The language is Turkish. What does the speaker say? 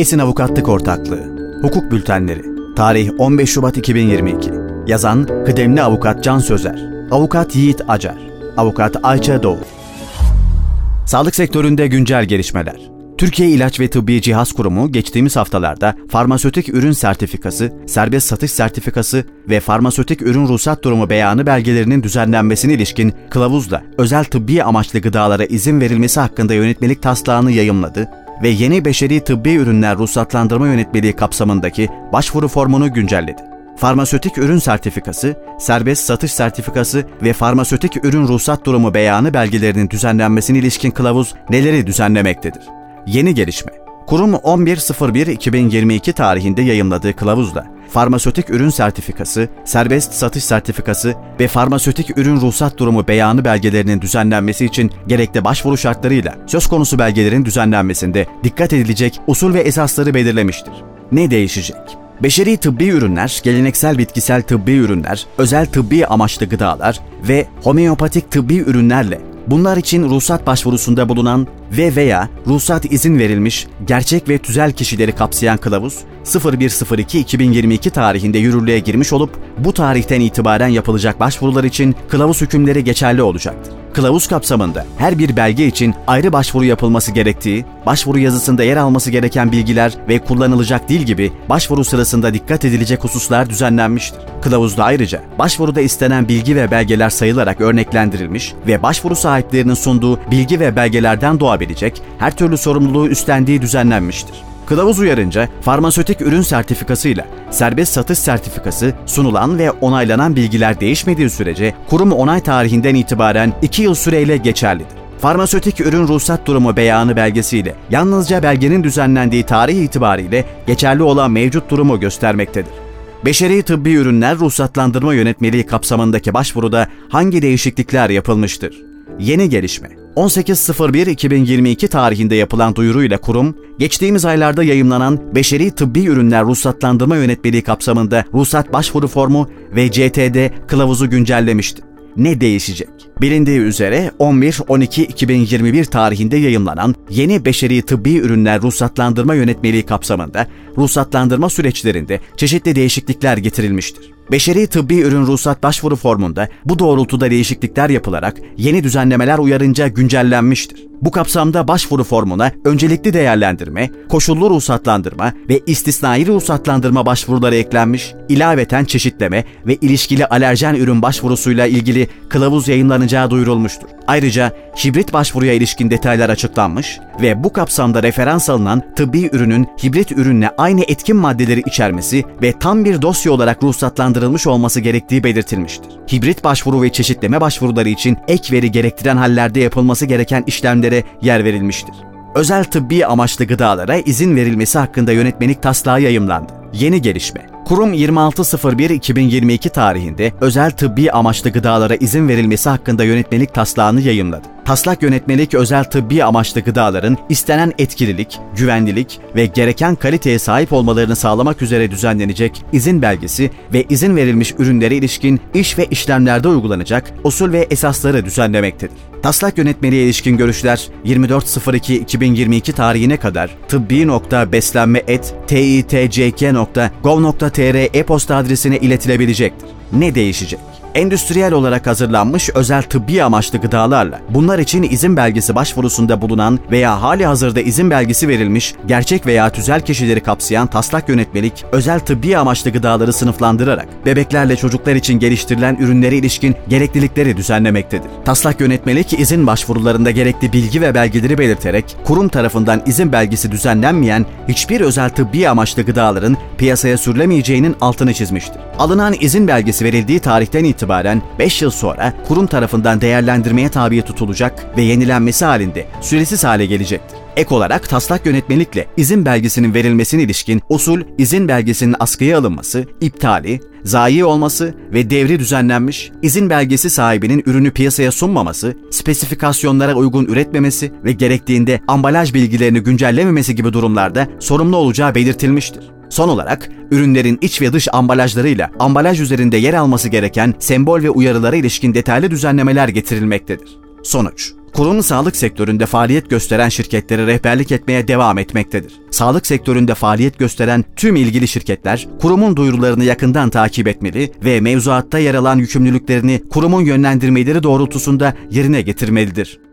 Esin Avukatlık Ortaklığı. Hukuk Bültenleri. Tarih 15 Şubat 2022. Yazan kıdemli avukat Can Sözer, avukat Yiğit Acar, avukat Ayça Doğuk. Sağlık sektöründe güncel gelişmeler. Türkiye İlaç ve Tıbbi Cihaz Kurumu geçtiğimiz haftalarda farmasötik ürün sertifikası, serbest satış sertifikası ve farmasötik ürün ruhsat durumu beyanı belgelerinin düzenlenmesine ilişkin kılavuzla özel tıbbi amaçlı gıdalara izin verilmesi hakkında yönetmelik taslağını yayımladı ve yeni beşeri tıbbi ürünler ruhsatlandırma yönetmeliği kapsamındaki başvuru formunu güncelledi. Farmasötik ürün sertifikası, serbest satış sertifikası ve farmasötik ürün ruhsat durumu beyanı belgelerinin düzenlenmesine ilişkin kılavuz neleri düzenlemektedir? Yeni gelişme. Kurum 11.01.2022 tarihinde yayımladığı kılavuzla farmasötik ürün sertifikası, serbest satış sertifikası ve farmasötik ürün ruhsat durumu beyanı belgelerinin düzenlenmesi için gerekli başvuru şartlarıyla söz konusu belgelerin düzenlenmesinde dikkat edilecek usul ve esasları belirlemiştir. Ne değişecek? Beşeri tıbbi ürünler, geleneksel bitkisel tıbbi ürünler, özel tıbbi amaçlı gıdalar ve homeopatik tıbbi ürünlerle bunlar için ruhsat başvurusunda bulunan ve veya ruhsat izin verilmiş gerçek ve tüzel kişileri kapsayan kılavuz 01.02.2022 tarihinde yürürlüğe girmiş olup bu tarihten itibaren yapılacak başvurular için kılavuz hükümleri geçerli olacaktır. Kılavuz kapsamında her bir belge için ayrı başvuru yapılması gerektiği, başvuru yazısında yer alması gereken bilgiler ve kullanılacak dil gibi başvuru sırasında dikkat edilecek hususlar düzenlenmiştir. Kılavuzda ayrıca başvuruda istenen bilgi ve belgeler sayılarak örneklendirilmiş ve başvuru sahiplerinin sunduğu bilgi ve belgelerden doğabilecek her türlü sorumluluğu üstlendiği düzenlenmiştir. Kılavuz uyarınca farmasötik ürün sertifikasıyla serbest satış sertifikası sunulan ve onaylanan bilgiler değişmediği sürece kurum onay tarihinden itibaren 2 yıl süreyle geçerlidir. Farmasötik ürün ruhsat durumu beyanı belgesiyle yalnızca belgenin düzenlendiği tarih itibariyle geçerli olan mevcut durumu göstermektedir. Beşeri tıbbi ürünler ruhsatlandırma yönetmeliği kapsamındaki başvuruda hangi değişiklikler yapılmıştır? Yeni gelişme. 18.01.2022 tarihinde yapılan duyuruyla kurum, geçtiğimiz aylarda yayımlanan Beşeri Tıbbi Ürünler Ruhsatlandırma Yönetmeliği kapsamında ruhsat başvuru formu ve CTD kılavuzu güncellemişti. Ne değişecek? Bilindiği üzere 11.12.2021 tarihinde yayımlanan yeni Beşeri Tıbbi Ürünler Ruhsatlandırma Yönetmeliği kapsamında ruhsatlandırma süreçlerinde çeşitli değişiklikler getirilmiştir. Beşeri tıbbi ürün ruhsat başvuru formunda bu doğrultuda değişiklikler yapılarak yeni düzenlemeler uyarınca güncellenmiştir. Bu kapsamda başvuru formuna öncelikli değerlendirme, koşullu ruhsatlandırma ve istisnai ruhsatlandırma başvuruları eklenmiş, ilaveten çeşitleme ve ilişkili alerjen ürün başvurusuyla ilgili kılavuz yayımlanacağı duyurulmuştur. Ayrıca hibrit başvuruya ilişkin detaylar açıklanmış ve bu kapsamda referans alınan tıbbi ürünün hibrit ürünle aynı etkin maddeleri içermesi ve tam bir dosya olarak ruhsatlandırılmış olması gerektiği belirtilmiştir. Hibrit başvuru ve çeşitleme başvuruları için ek veri gerektiren hallerde yapılması gereken işlemler yer verilmiştir. Özel tıbbi amaçlı gıdalara izin verilmesi hakkında yönetmelik taslağı yayımlandı. Yeni gelişme. Kurum 26.01.2022 tarihinde özel tıbbi amaçlı gıdalara izin verilmesi hakkında yönetmelik taslağını yayımladı. Taslak yönetmelik özel tıbbi amaçlı gıdaların istenen etkililik, güvenlilik ve gereken kaliteye sahip olmalarını sağlamak üzere düzenlenecek izin belgesi ve izin verilmiş ürünlere ilişkin iş ve işlemlerde uygulanacak usul ve esasları düzenlemektedir. Taslak yönetmeliğe ilişkin görüşler 24.02.2022 tarihine kadar tıbbi.beslenme@titck.gov.tr e-posta adresine iletilebilecektir. Ne değişecek? Endüstriyel olarak hazırlanmış özel tıbbi amaçlı gıdalarla bunlar için izin belgesi başvurusunda bulunan veya hali hazırda izin belgesi verilmiş gerçek veya tüzel kişileri kapsayan taslak yönetmelik özel tıbbi amaçlı gıdaları sınıflandırarak bebeklerle çocuklar için geliştirilen ürünlere ilişkin gereklilikleri düzenlemektedir. Taslak yönetmelik izin başvurularında gerekli bilgi ve belgeleri belirterek kurum tarafından izin belgesi düzenlenmeyen hiçbir özel tıbbi amaçlı gıdaların piyasaya sürülemeyeceğinin altını çizmiştir. Alınan izin belgesi verildiği tarihten itibaren 5 yıl sonra kurum tarafından değerlendirmeye tabi tutulacak ve yenilenmesi halinde süresiz hale gelecektir. Ek olarak taslak yönetmelikle izin belgesinin verilmesine ilişkin usul, izin belgesinin askıya alınması, iptali, zayi olması ve devri düzenlenmiş, izin belgesi sahibinin ürünü piyasaya sunmaması, spesifikasyonlara uygun üretmemesi ve gerektiğinde ambalaj bilgilerini güncellememesi gibi durumlarda sorumlu olacağı belirtilmiştir. Son olarak, ürünlerin iç ve dış ambalajlarıyla ambalaj üzerinde yer alması gereken sembol ve uyarılara ilişkin detaylı düzenlemeler getirilmektedir. Sonuç: Kurum sağlık sektöründe faaliyet gösteren şirketlere rehberlik etmeye devam etmektedir. Sağlık sektöründe faaliyet gösteren tüm ilgili şirketler kurumun duyurularını yakından takip etmeli ve mevzuatta yer alan yükümlülüklerini kurumun yönlendirmeleri doğrultusunda yerine getirmelidir.